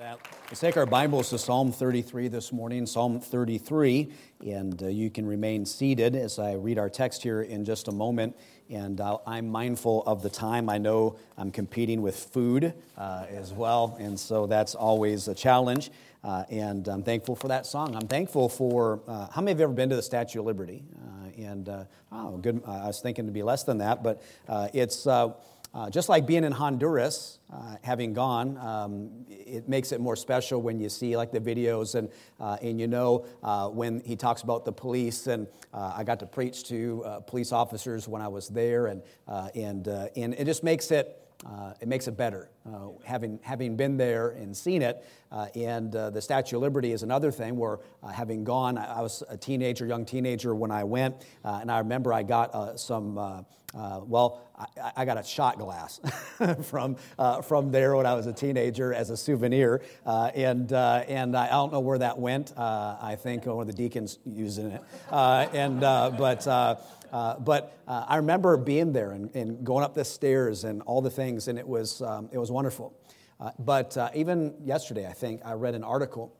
that. Let's take our Bibles to Psalm 33 this morning, Psalm 33, and you can remain seated as I read our text here in just a moment. And I'm mindful of the time. I know I'm competing with food as well, and so that's always a challenge. And I'm thankful for that song. I'm thankful for, how many have ever been to the Statue of Liberty? I was thinking it'd be less than that, but it's... just like being in Honduras, having gone, it makes it more special when you see like the videos and when he talks about the police, and I got to preach to police officers when I was there, and it just makes it better having been there and seen it. And the Statue of Liberty is another thing where having gone, I was a young teenager when I went, and I remember I got some. I got a shot glass from there when I was a teenager as a souvenir, and I don't know where that went. I think one of the deacons using it, but I remember being there and going up the stairs and all the things, and it was wonderful. But even yesterday, I think I read an article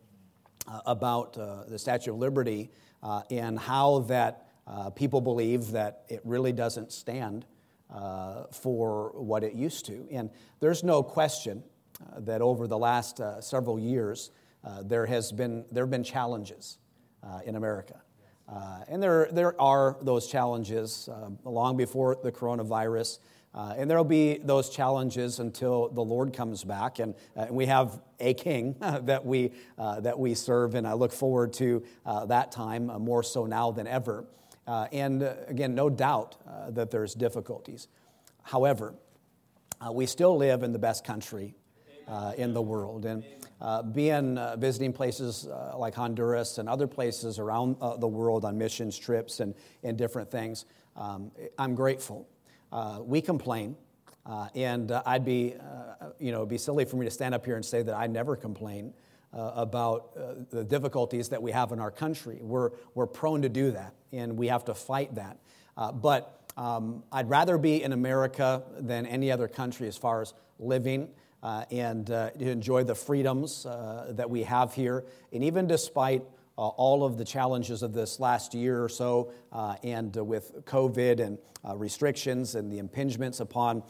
about the Statue of Liberty and how that. People believe that it really doesn't stand for what it used to. And there's no question that over the last several years, there have been challenges in America. And there are those challenges long before the coronavirus. And there will be those challenges until the Lord comes back, and we have a King that we serve, and I look forward to that time more so now than ever. And again, no doubt that there's difficulties. However, we still live in the best country in the world. And visiting places like Honduras and other places around the world on missions trips and different things, I'm grateful. We complain, and I'd be, it'd be silly for me to stand up here and say that I never complain about the difficulties that we have in our country. We're prone to do that, and we have to fight that. But I'd rather be in America than any other country as far as living and to enjoy the freedoms that we have here, and even despite all of the challenges of this last year or so, and with COVID and restrictions and the infringements upon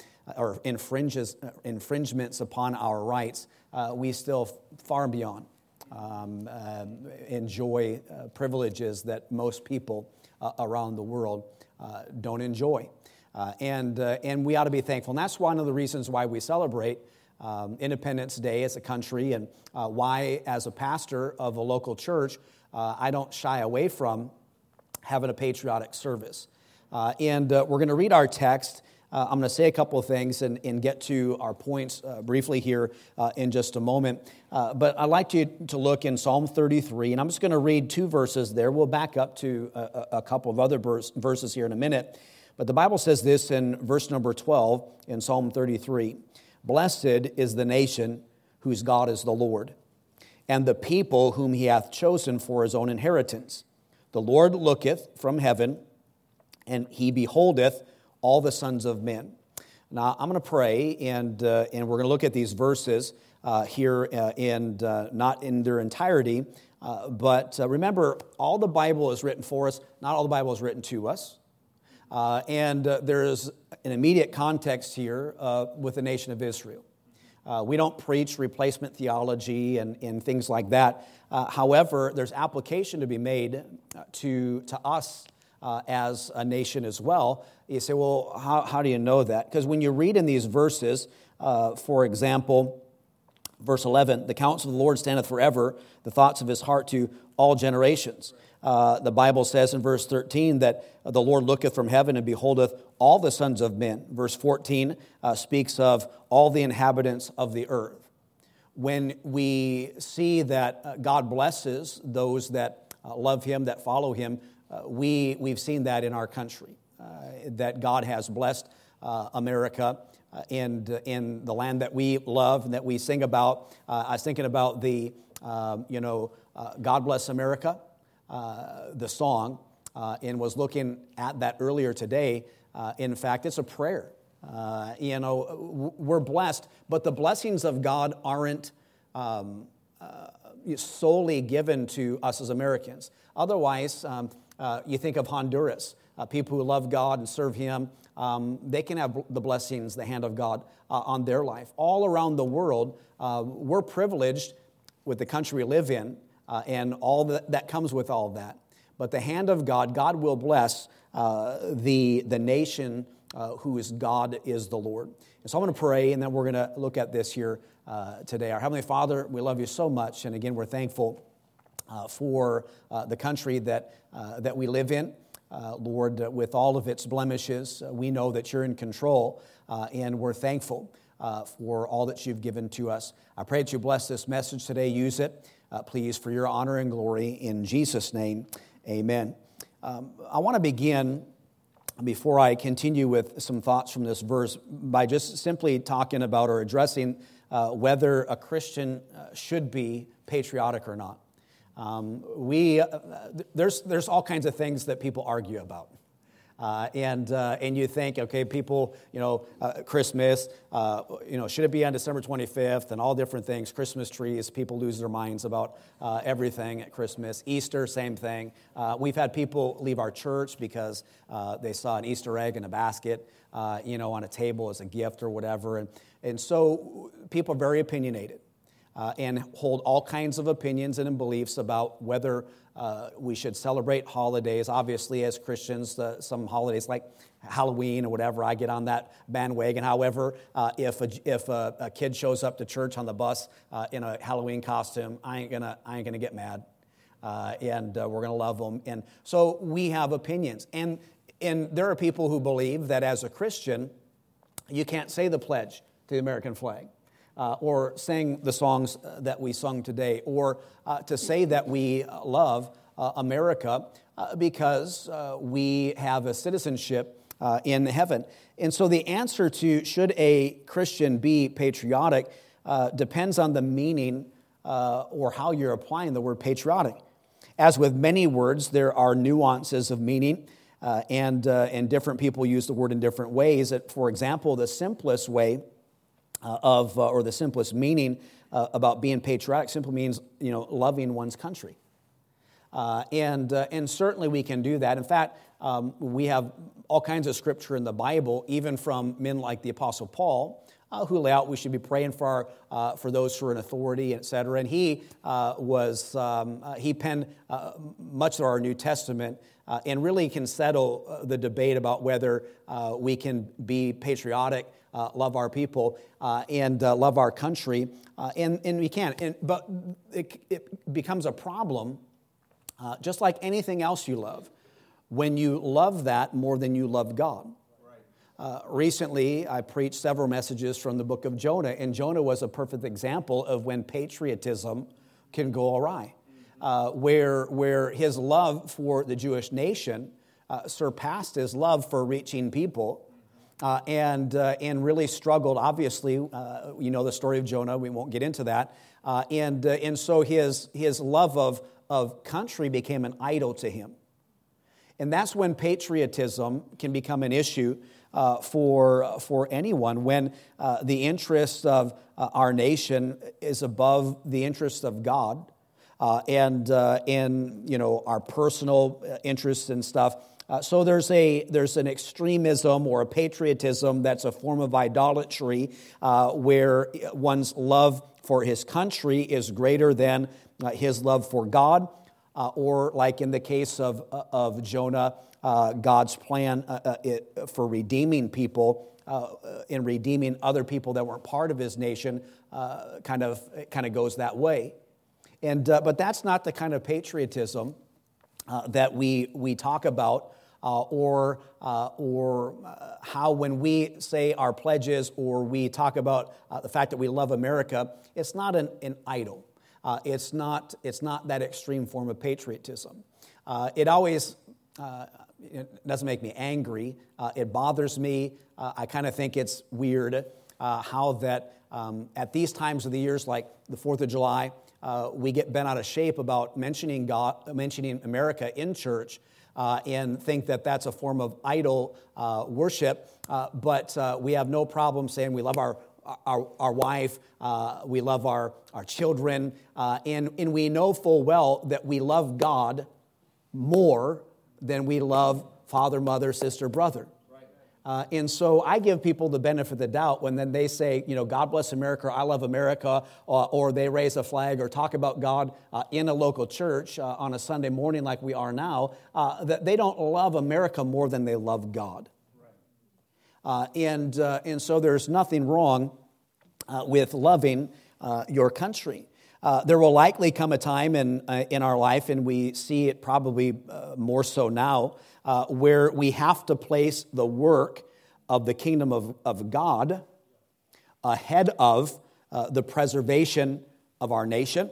our rights, we still far beyond enjoy privileges that most people around the world don't enjoy, and we ought to be thankful. And that's one of the reasons why we celebrate Independence Day as a country, and why, as a pastor of a local church, I don't shy away from having a patriotic service. And we're going to read our text. I'm going to say a couple of things and get to our points briefly here in just a moment. But I'd like you to look in Psalm 33, and I'm just going to read two verses there. We'll back up to a couple of other verses here in a minute. But the Bible says this in verse number 12 in Psalm 33. Blessed is the nation whose God is the Lord, and the people whom he hath chosen for his own inheritance. The Lord looketh from heaven, and he beholdeth all the sons of men. Now, I'm going to pray, and we're going to look at these verses here, and not in their entirety, but remember, all the Bible is written for us, not all the Bible is written to us. And there's an immediate context here with the nation of Israel. We don't preach replacement theology and things like that. However, there's application to be made to us as a nation as well. You say, well, how do you know that? Because when you read in these verses, for example, verse 11, the counsel of the Lord standeth forever, the thoughts of his heart to all generations. The Bible says in verse 13 that the Lord looketh from heaven and beholdeth all the sons of men. Verse 14 speaks of all the inhabitants of the earth. When we see that God blesses those that love him, that follow him, we've seen that in our country, that God has blessed America and in the land that we love and that we sing about. I was thinking about the, God Bless America. The song, and was looking at that earlier today. In fact, it's a prayer. We're blessed, but the blessings of God aren't solely given to us as Americans. Otherwise, you think of Honduras, people who love God and serve Him, they can have the blessings, the hand of God on their life. All around the world, we're privileged with the country we live in and all that comes with all that. But the hand of God, God will bless the nation who is God is the Lord. And so I'm going to pray, and then we're going to look at this here today. Our Heavenly Father, we love you so much, and again, we're thankful for the country that we live in. Lord, with all of its blemishes, we know that you're in control, and we're thankful for all that you've given to us. I pray that you bless this message today. Use it, please, for your honor and glory. In Jesus' name, amen. I want to begin, before I continue with some thoughts from this verse, by just simply talking about or addressing whether a Christian should be patriotic or not. There's all kinds of things that people argue about, and you think, okay, people, Christmas, should it be on December 25th, and all different things. Christmas trees, people lose their minds about everything at Christmas. Easter, same thing. We've had people leave our church because they saw an Easter egg in a basket, on a table as a gift or whatever, and so people are very opinionated. And hold all kinds of opinions and beliefs about whether we should celebrate holidays. Obviously, as Christians, some holidays like Halloween or whatever, I get on that bandwagon. However, if a kid shows up to church on the bus in a Halloween costume, I ain't gonna get mad, and we're gonna love them. And so we have opinions, and there are people who believe that as a Christian, you can't say the pledge to the American flag. Or sing the songs that we sung today, or to say that we love America because we have a citizenship in heaven. And so the answer to should a Christian be patriotic depends on the meaning or how you're applying the word patriotic. As with many words, there are nuances of meaning, and different people use the word in different ways. For example, the simplest way or the simplest meaning about being patriotic simply means, loving one's country. And certainly we can do that. In fact, we have all kinds of scripture in the Bible, even from men like the Apostle Paul, who lay out we should be praying for those who are in authority, et cetera. And he he penned much of our New Testament, and really can settle the debate about whether we can be patriotic, love our people, and love our country, and we can. But it becomes a problem, just like anything else you love, when you love that more than you love God. Recently, I preached several messages from the book of Jonah, and Jonah was a perfect example of when patriotism can go awry, where his love for the Jewish nation surpassed his love for reaching people. And really struggled. Obviously, the story of Jonah. We won't get into that. And so his love of country became an idol to him, and that's when patriotism can become an issue for anyone. When the interest of our nation is above the interest of God, and our personal interests and stuff. So there's an extremism or a patriotism that's a form of idolatry where one's love for his country is greater than his love for God, or like in the case of Jonah, God's plan for redeeming people and redeeming other people that weren't part of his nation kind of goes that way, but that's not the kind of patriotism that we talk about. Or how when we say our pledges or we talk about the fact that we love America, it's not an idol. It's not that extreme form of patriotism. It always doesn't make me angry. It bothers me. I kind of think it's weird how that at these times of the years, like the 4th of July, we get bent out of shape about mentioning America in church. And think that that's a form of idol worship, but we have no problem saying we love our our wife, we love our children, and we know full well that we love God more than we love father, mother, sister, brother. And so I give people the benefit of the doubt when then they say, you know, God bless America, or I love America, or they raise a flag or talk about God in a local church on a Sunday morning like we are now, that they don't love America more than they love God. And so there's nothing wrong with loving your country. There will likely come a time in our life, and we see it probably more so now, where we have to place the work of the kingdom of God ahead of the preservation of our nation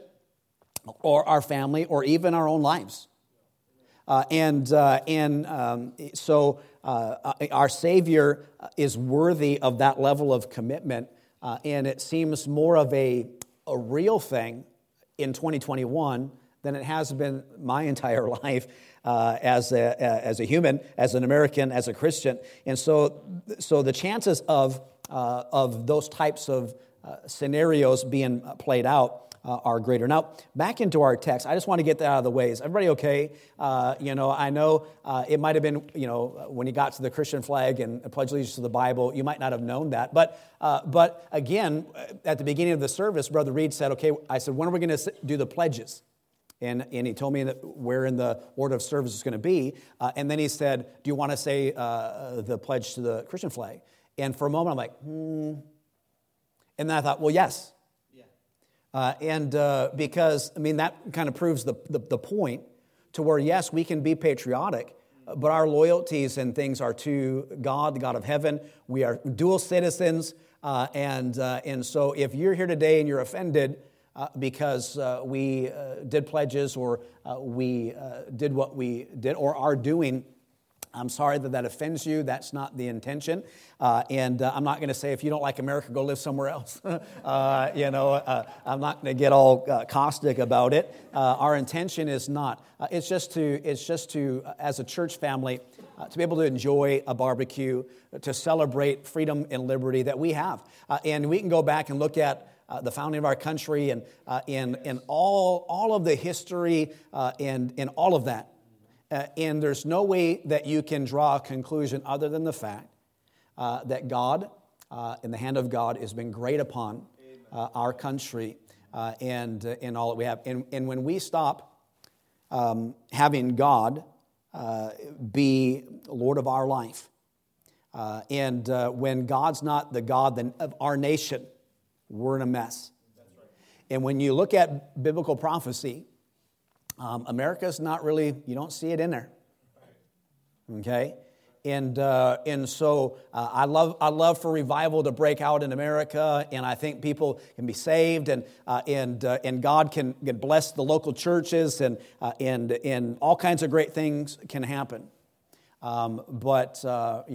or our family or even our own lives. So our Savior is worthy of that level of commitment, and it seems more of a real thing in 2021 than it has been my entire life as a human, as an American, as a Christian, and so the chances of those types of scenarios being played out are greater. Now, back into our text. I just want to get that out of the way. Is everybody okay? I know it might have been, when you got to the Christian flag and pledge allegiance to the Bible, you might not have known that. But again, at the beginning of the service, Brother Reed said, okay, I said, when are we going to do the pledges? And he told me that where in the order of service is going to be. And then he said, do you want to say the pledge to the Christian flag? And for a moment, I'm like, And then I thought, well, yes. Because, that kind of proves the point to where, yes, we can be patriotic, but our loyalties and things are to God, the God of heaven. We are dual citizens. And so if you're here today and you're offended because we did pledges or we did what we did or are doing, I'm sorry that offends you. That's not the intention. And I'm not going to say, if you don't like America, go live somewhere else. I'm not going to get all caustic about it. Our intention is not. It's just to, as a church family, to be able to enjoy a barbecue, to celebrate freedom and liberty that we have. And we can go back and look at the founding of our country and all of the history and all of that. And there's no way that you can draw a conclusion other than the fact that God, in the hand of God, has been great upon our country and all that we have. And when we stop having God be Lord of our life, and when God's not the God of our nation, we're in a mess. That's right. And when you look at biblical prophecy, America's not really, you don't see it in there, okay? And so I love for revival to break out in America, and I think people can be saved, and God can bless the local churches, and all kinds of great things can happen. But our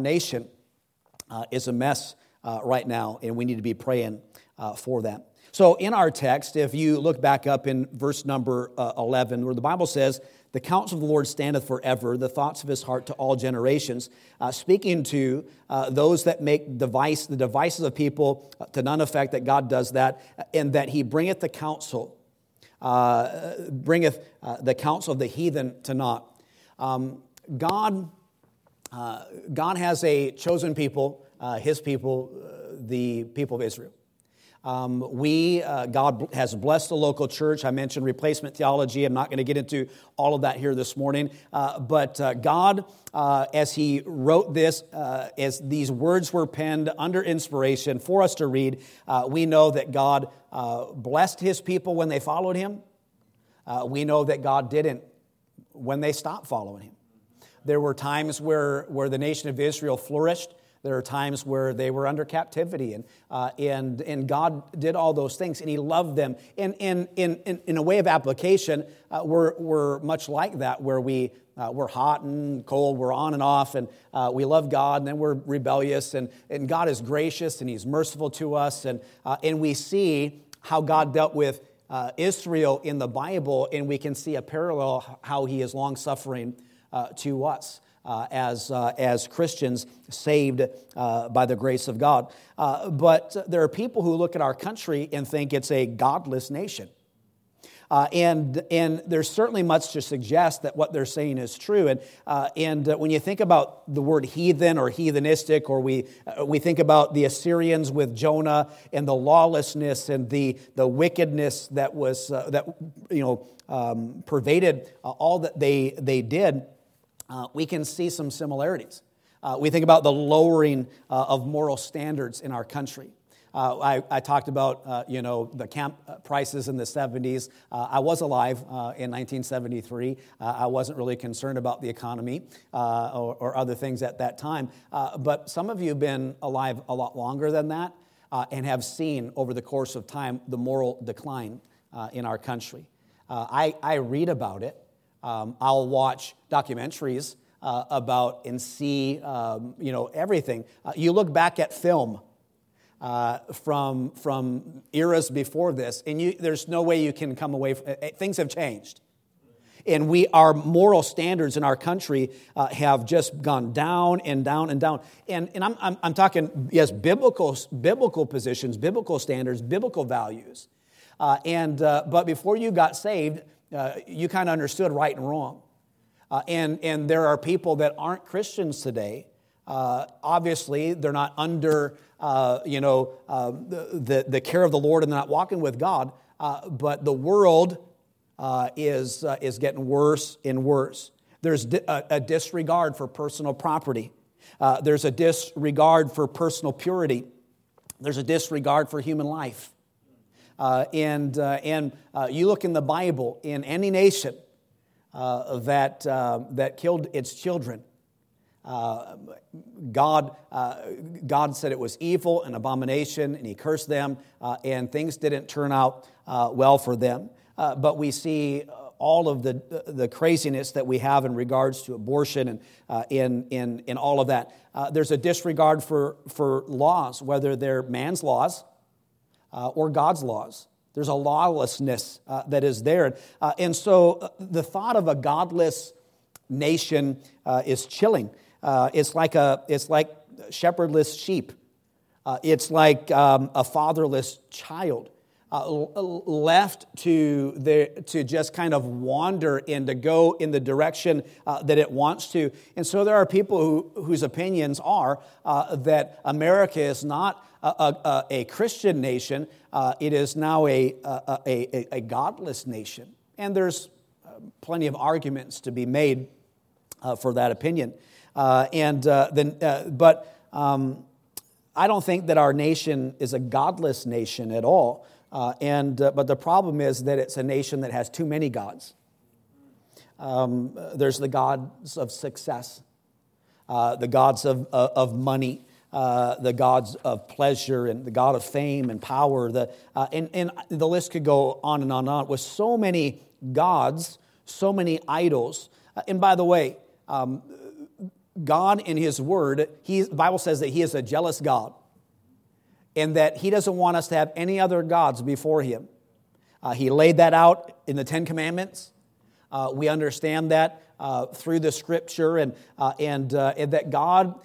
nation is a mess right now, and we need to be praying for that. So in our text, if you look back up in verse number 11, where the Bible says, the counsel of the Lord standeth forever, the thoughts of his heart to all generations, speaking to those that make the devices of people to none effect, that God does that, and that he bringeth the counsel, the counsel of the heathen to naught. God has a chosen people, his people, the people of Israel. God has blessed the local church. I mentioned replacement theology. I'm not going to get into all of that here this morning. But God, as he wrote this, as these words were penned under inspiration for us to read, we know that God blessed his people when they followed him. We know that God didn't when they stopped following him. There were times where the nation of Israel flourished. There are times where they were under captivity, and God did all those things, and he loved them. And in a way of application, we're much like that, where we're hot and cold, we're on and off, and we love God, and then we're rebellious, and God is gracious, and he's merciful to us, and we see how God dealt with Israel in the Bible, and we can see a parallel how he is long-suffering to us. as Christians saved by the grace of God. But there are people who look at our country and think it's a godless nation. And there's certainly much to suggest that what they're saying is true. And when you think about the word heathen or heathenistic, or we think about the Assyrians with Jonah and the lawlessness and the wickedness that was pervaded all that they did, we can see some similarities. We think about the lowering of moral standards in our country. I talked about, the camp prices in the 70s. I was alive in 1973. I wasn't really concerned about the economy or other things at that time. But some of you have been alive a lot longer than that and have seen over the course of time the moral decline in our country. I read about it. I'll watch documentaries about and see, everything. You look back at film from eras before this, and there's no way you can come away from, things have changed. And our moral standards in our country have just gone down and down and down. And I'm talking, yes, biblical positions, biblical standards, biblical values. But before you got saved, you kind of understood right and wrong. And there are people that aren't Christians today. Obviously, they're not under the care of the Lord, and they're not walking with God. But the world is getting worse and worse. There's a disregard for personal property. There's a disregard for personal purity. There's a disregard for human life. And you look in the Bible, in any nation that killed its children, God said it was evil and abomination, and He cursed them, and things didn't turn out well for them. But we see all of the craziness that we have in regards to abortion and in all of that. There's a disregard for laws, whether they're man's laws or God's laws. There's a lawlessness that is there. And so the thought of a godless nation is chilling. It's like shepherdless sheep. It's like a fatherless child left to just kind of wander and to go in the direction that it wants to. And so there are people whose opinions are that America is not a Christian nation. It is now a godless nation. And there's plenty of arguments to be made for that opinion. I don't think that our nation is a godless nation at all. But the problem is that it's a nation that has too many gods. There's the gods of success, the gods of money, the gods of pleasure, and the god of fame and power. And the list could go on and on and on with so many gods, so many idols. And by the way, God in His Word, the Bible says that He is a jealous God, and that He doesn't want us to have any other gods before Him. He laid that out in the Ten Commandments. We understand that through the Scripture, and that God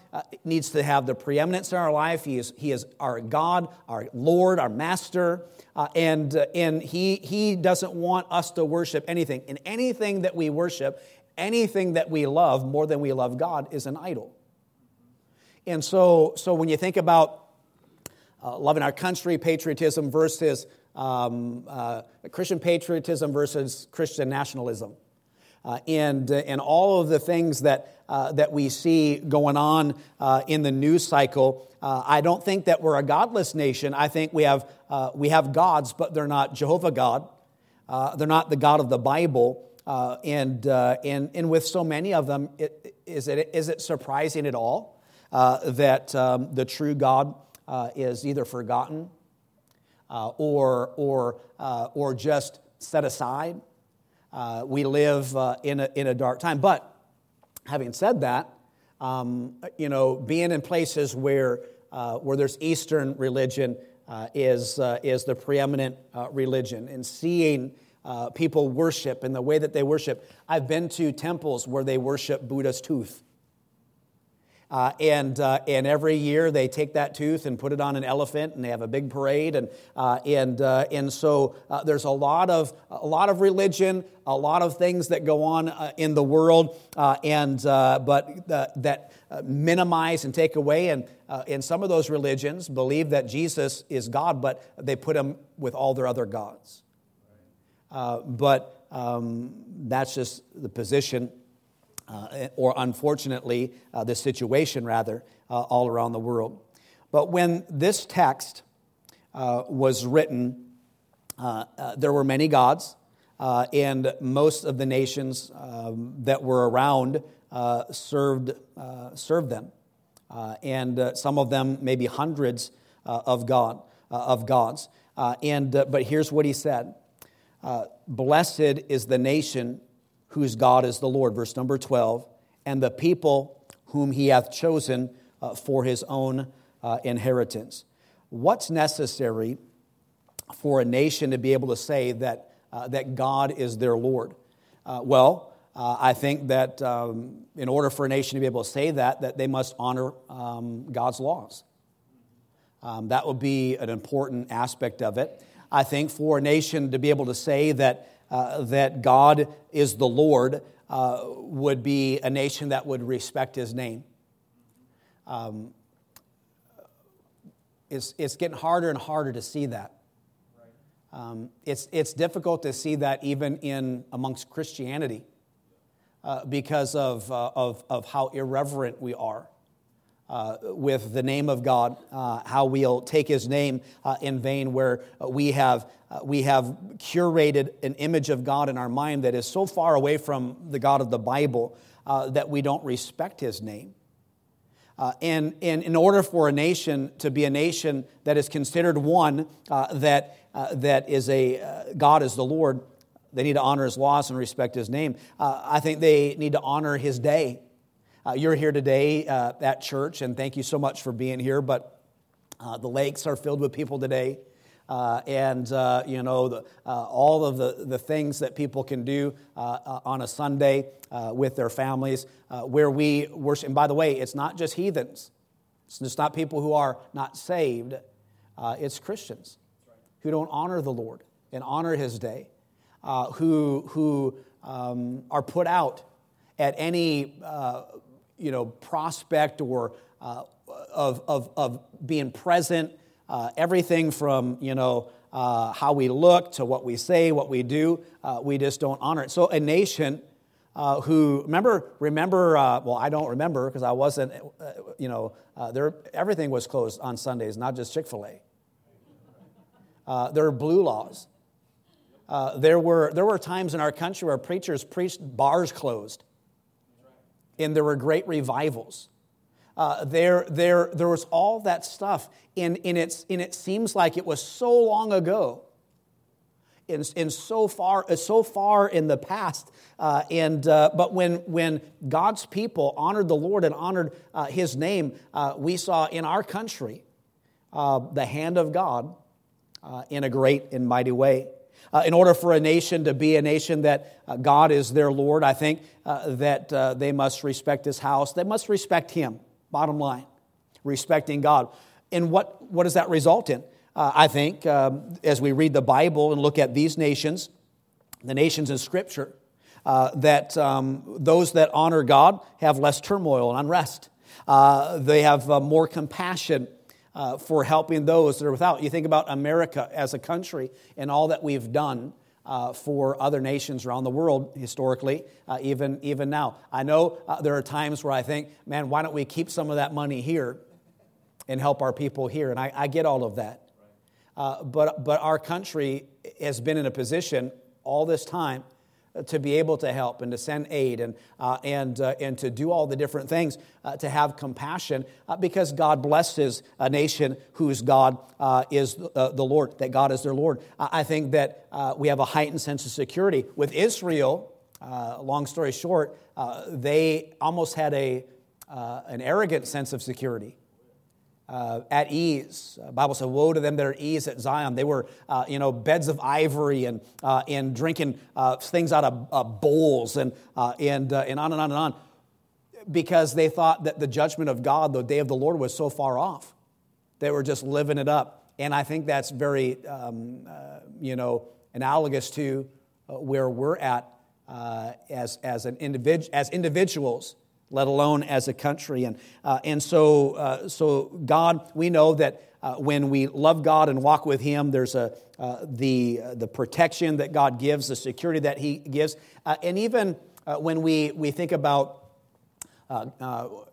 needs to have the preeminence in our life. He is our God, our Lord, our Master, and He doesn't want us to worship anything. And anything that we worship, anything that we love more than we love God is an idol. And so when you think about loving our country, patriotism versus Christian patriotism versus Christian nationalism, and all of the things that we see going on in the news cycle, I don't think that we're a godless nation. I think we have gods, but they're not Jehovah God. They're not the God of the Bible. And with so many of them, is it surprising at all that the true God is either forgotten or just set aside? We live in a dark time. But having said that, being in places where there's Eastern religion is the preeminent religion, and seeing people worship in the way that they worship. I've been to temples where they worship Buddha's tooth. And every year they take that tooth and put it on an elephant, and they have a big parade. And so there's a lot of religion, a lot of things that go on in the world, but that minimize and take away. And some of those religions believe that Jesus is God, but they put him with all their other gods. But that's just the position. Or unfortunately, the situation, rather, all around the world. But when this text was written, there were many gods, and most of the nations that were around served them, and some of them maybe hundreds of gods. But here's what he said: "Blessed is the nation whose God is the Lord," verse number 12, "and the people whom he hath chosen for his own inheritance." What's necessary for a nation to be able to say that God is their Lord? I think that in order for a nation to be able to say that they must honor God's laws. That would be an important aspect of it. I think for a nation to be able to say that God is the Lord would be a nation that would respect his name. It's getting harder and harder to see that. It's difficult to see that even in amongst Christianity because of how irreverent we are with the name of God, how we'll take his name in vain, where we have curated an image of God in our mind that is so far away from the God of the Bible that we don't respect his name. And in order for a nation to be a nation that is considered one, that is God is the Lord, they need to honor his laws and respect his name. I think they need to honor his day. You're here today at church, and thank you so much for being here. But the lakes are filled with people today, all of the things that people can do on a Sunday with their families, where we worship. And by the way, it's not just heathens; it's just not people who are not saved. It's Christians who don't honor the Lord and honor his day, who are put out at any prospect or of being present, everything from how we look to what we say, what we do, we just don't honor it. So a nation who I don't remember because I wasn't, there everything was closed on Sundays, not just Chick-fil-A. There are blue laws. There were times in our country where preachers preached bars closed. And there were great revivals. There was all that stuff, and it seems like it was so long ago, and so far in the past. But when God's people honored the Lord and honored His name, we saw in our country the hand of God in a great and mighty way. In order for a nation to be a nation that God is their Lord, I think that they must respect His house. They must respect Him, bottom line, respecting God. And what does that result in? I think as we read the Bible and look at these nations, the nations in Scripture, that those that honor God have less turmoil and unrest. They have more compassion for helping those that are without. You think about America as a country and all that we've done for other nations around the world historically, even now. I know there are times where I think, man, why don't we keep some of that money here and help our people here? And I get all of that. But our country has been in a position all this time to be able to help and to send aid and to do all the different things, to have compassion, because God blesses a nation whose God is the Lord, that God is their Lord. I think that we have a heightened sense of security. With Israel, long story short, they almost had an arrogant sense of security. At ease. The Bible said, woe to them that are at ease at Zion. They were, beds of ivory and drinking things out of bowls and on and on and on. because they thought that the judgment of God, the day of the Lord, was so far off. They were just living it up. And I think that's very, analogous to where we're at as individuals, let alone as a country. And so God, we know that when we love God and walk with Him, there's the protection that God gives, the security that He gives, and even when we think about,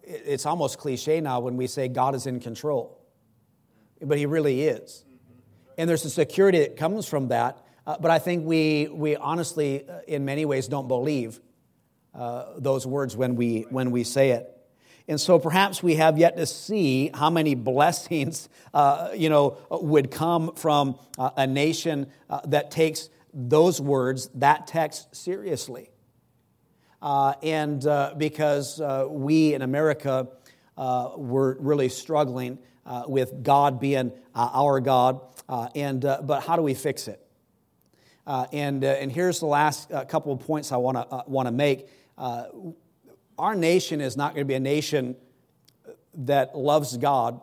it's almost cliche now when we say God is in control, but He really is. And there's a security that comes from that, but I think we honestly, in many ways, don't believe those words when we say it. And so perhaps we have yet to see how many blessings, would come from a nation that takes those words, that text, seriously. Because we in America were really struggling with God being our God, but how do we fix it? And here's the last couple of points I want to make. Our nation is not going to be a nation that loves God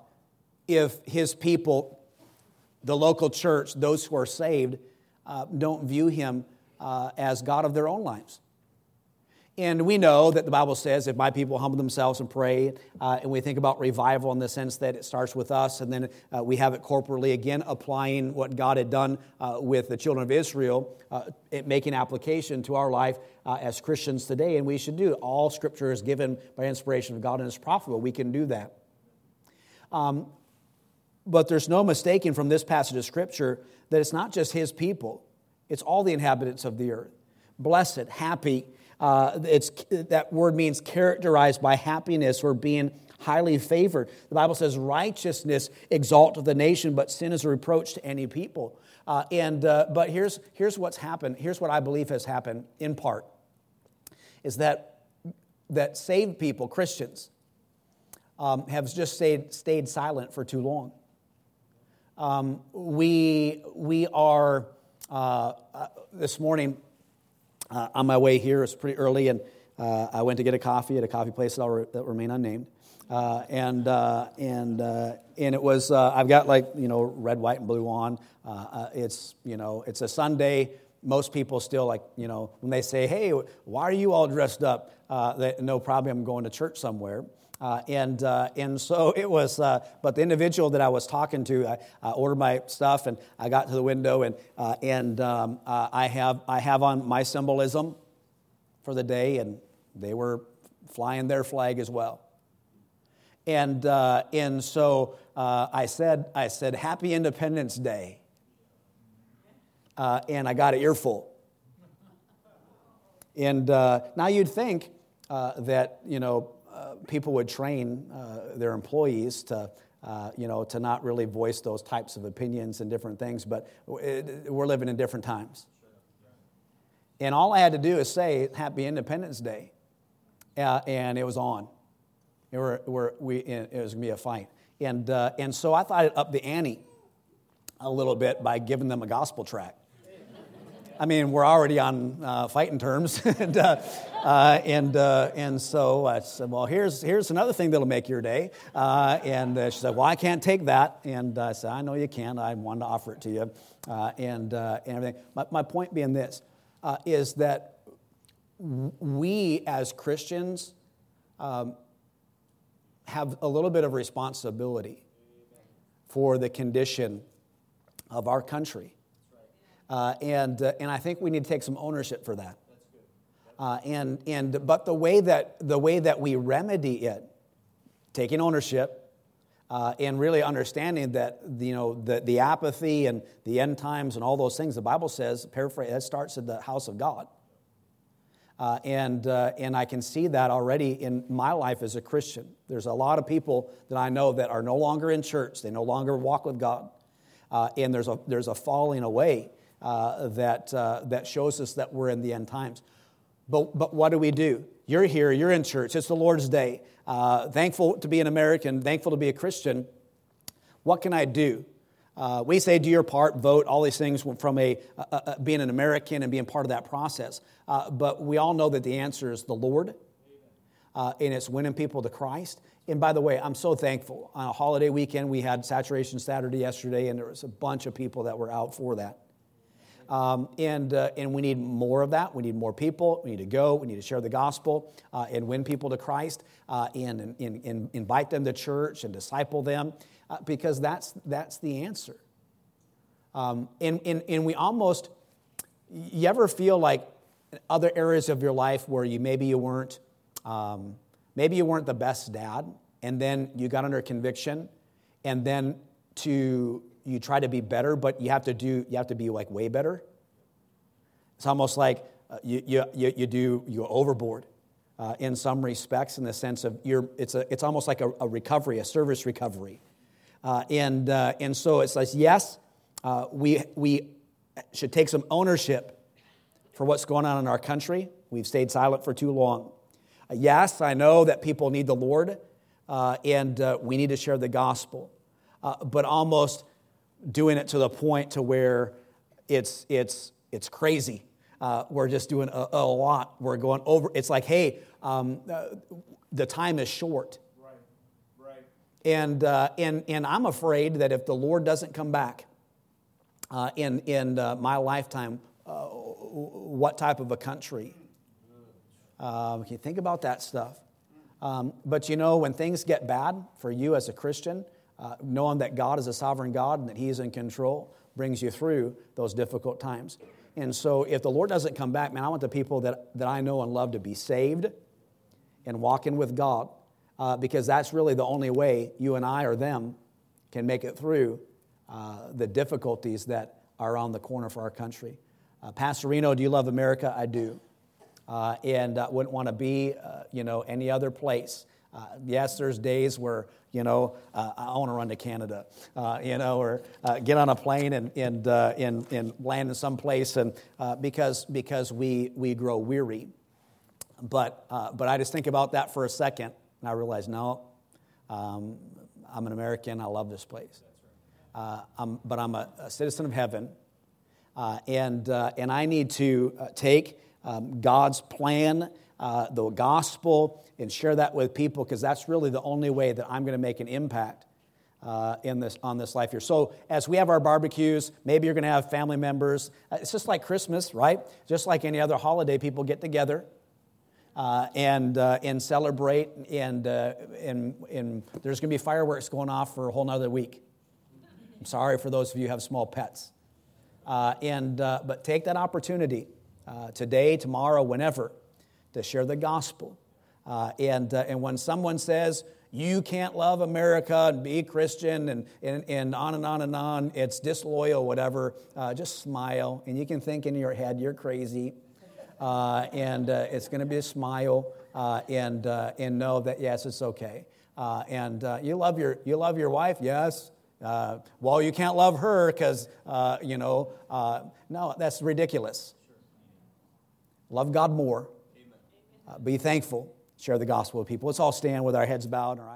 if His people, the local church, those who are saved, don't view Him as God of their own lives. And we know that the Bible says, if my people humble themselves and pray, and we think about revival in the sense that it starts with us, and then we have it corporately, again, applying what God had done with the children of Israel, making application to our life as Christians today, and we should do. All Scripture is given by inspiration of God and is profitable. We can do that. But there's no mistaking from this passage of Scripture that it's not just His people. It's all the inhabitants of the earth. Blessed, happy. It's that word means characterized by happiness or being highly favored. The Bible says righteousness exalteth the nation, but sin is a reproach to any people. But here's what's happened. Here's what I believe has happened in part, is that saved people, Christians, have just stayed silent for too long. We are this morning. On my way here, it's pretty early, and I went to get a coffee at a coffee place that remain unnamed, and it was I've got red, white, and blue on. It's a Sunday. Most people still when they say, "Hey, why are you all dressed up?" No problem, I'm going to church somewhere. And so it was, but the individual that I was talking to, I ordered my stuff and I got to the window I have on my symbolism for the day, and they were flying their flag as well. And so I said, "Happy Independence Day." And I got an earful. And now you'd think that people would train their employees to not really voice those types of opinions and different things, but we're living in different times. And all I had to do is say, "Happy Independence Day," and it was on. It was going to be a fight. And so I thought I'd up the ante a little bit by giving them a gospel tract. I mean, we're already on fighting terms, and so I said, "Well, here's another thing that'll make your day." And she said, "Well, I can't take that," and I said, "I know you can. I wanted to offer it to you," and everything. My point being this is that we as Christians have a little bit of responsibility for the condition of our country. And I think we need to take some ownership for that. But the way that we remedy it, taking ownership, and really understanding that the apathy and the end times and all those things, the Bible says, paraphrase, that starts at the house of God. And I can see that already in my life as a Christian. There's a lot of people that I know that are no longer in church. They no longer walk with God, and there's a falling away. That shows us that we're in the end times. But what do we do? You're here, you're in church, it's the Lord's day. Thankful to be an American, thankful to be a Christian. What can I do? We say do your part, vote, all these things from being an American and being part of that process. But we all know that the answer is the Lord. and it's winning people to Christ. And by the way, I'm so thankful. On a holiday weekend, we had Saturation Saturday yesterday, and there was a bunch of people that were out for that. And we need more of that. We need more people. We need to go. We need to share the gospel and win people to Christ and invite them to church and disciple them because that's the answer. And we almost, you ever feel like other areas of your life where you maybe you weren't the best dad, and then you got under conviction, and then you try to be better, but you have to be like way better. It's almost like you go overboard in some respects, in the sense of it's almost like a recovery, a service recovery, and so it's like, yes, we should take some ownership for what's going on in our country. We've stayed silent for too long. Yes, I know that people need the Lord, and we need to share the gospel, but almost doing it to the point to where it's crazy. We're just doing a lot. We're going over. It's like, hey, the time is short. Right. And I'm afraid that if the Lord doesn't come back in my lifetime, what type of a country? You think about that stuff. But you know, when things get bad for you as a Christian, knowing that God is a sovereign God and that He is in control brings you through those difficult times. And so if the Lord doesn't come back, man, I want the people that I know and love to be saved and walking with God, because that's really the only way you and I or them can make it through the difficulties that are on the corner for our country. Pastor Reno, do you love America? I do. And I wouldn't want to be, any other place. Yes, there's days where, I want to run to Canada, or get on a plane and land in some place, and because we grow weary. But I just think about that for a second, and I realize, no, I'm an American. I love this place. I'm a citizen of heaven, and I need to take God's plan, the gospel, and share that with people, because that's really the only way that I'm going to make an impact on this life here. So as we have our barbecues, maybe you're going to have family members. It's just like Christmas, right? Just like any other holiday, people get together and celebrate, and there's going to be fireworks going off for a whole nother week. I'm sorry for those of you who have small pets, but take that opportunity today, tomorrow, whenever, to share the gospel. And when someone says, you can't love America and be Christian and on and on and on, it's disloyal, whatever, just smile. And you can think in your head, you're crazy. And it's going to be a smile and know that, yes, it's okay. And you love your wife, yes. Well, you can't love her because, no, that's ridiculous. Love God more. Be thankful. Share the gospel with people. Let's all stand with our heads bowed. All right.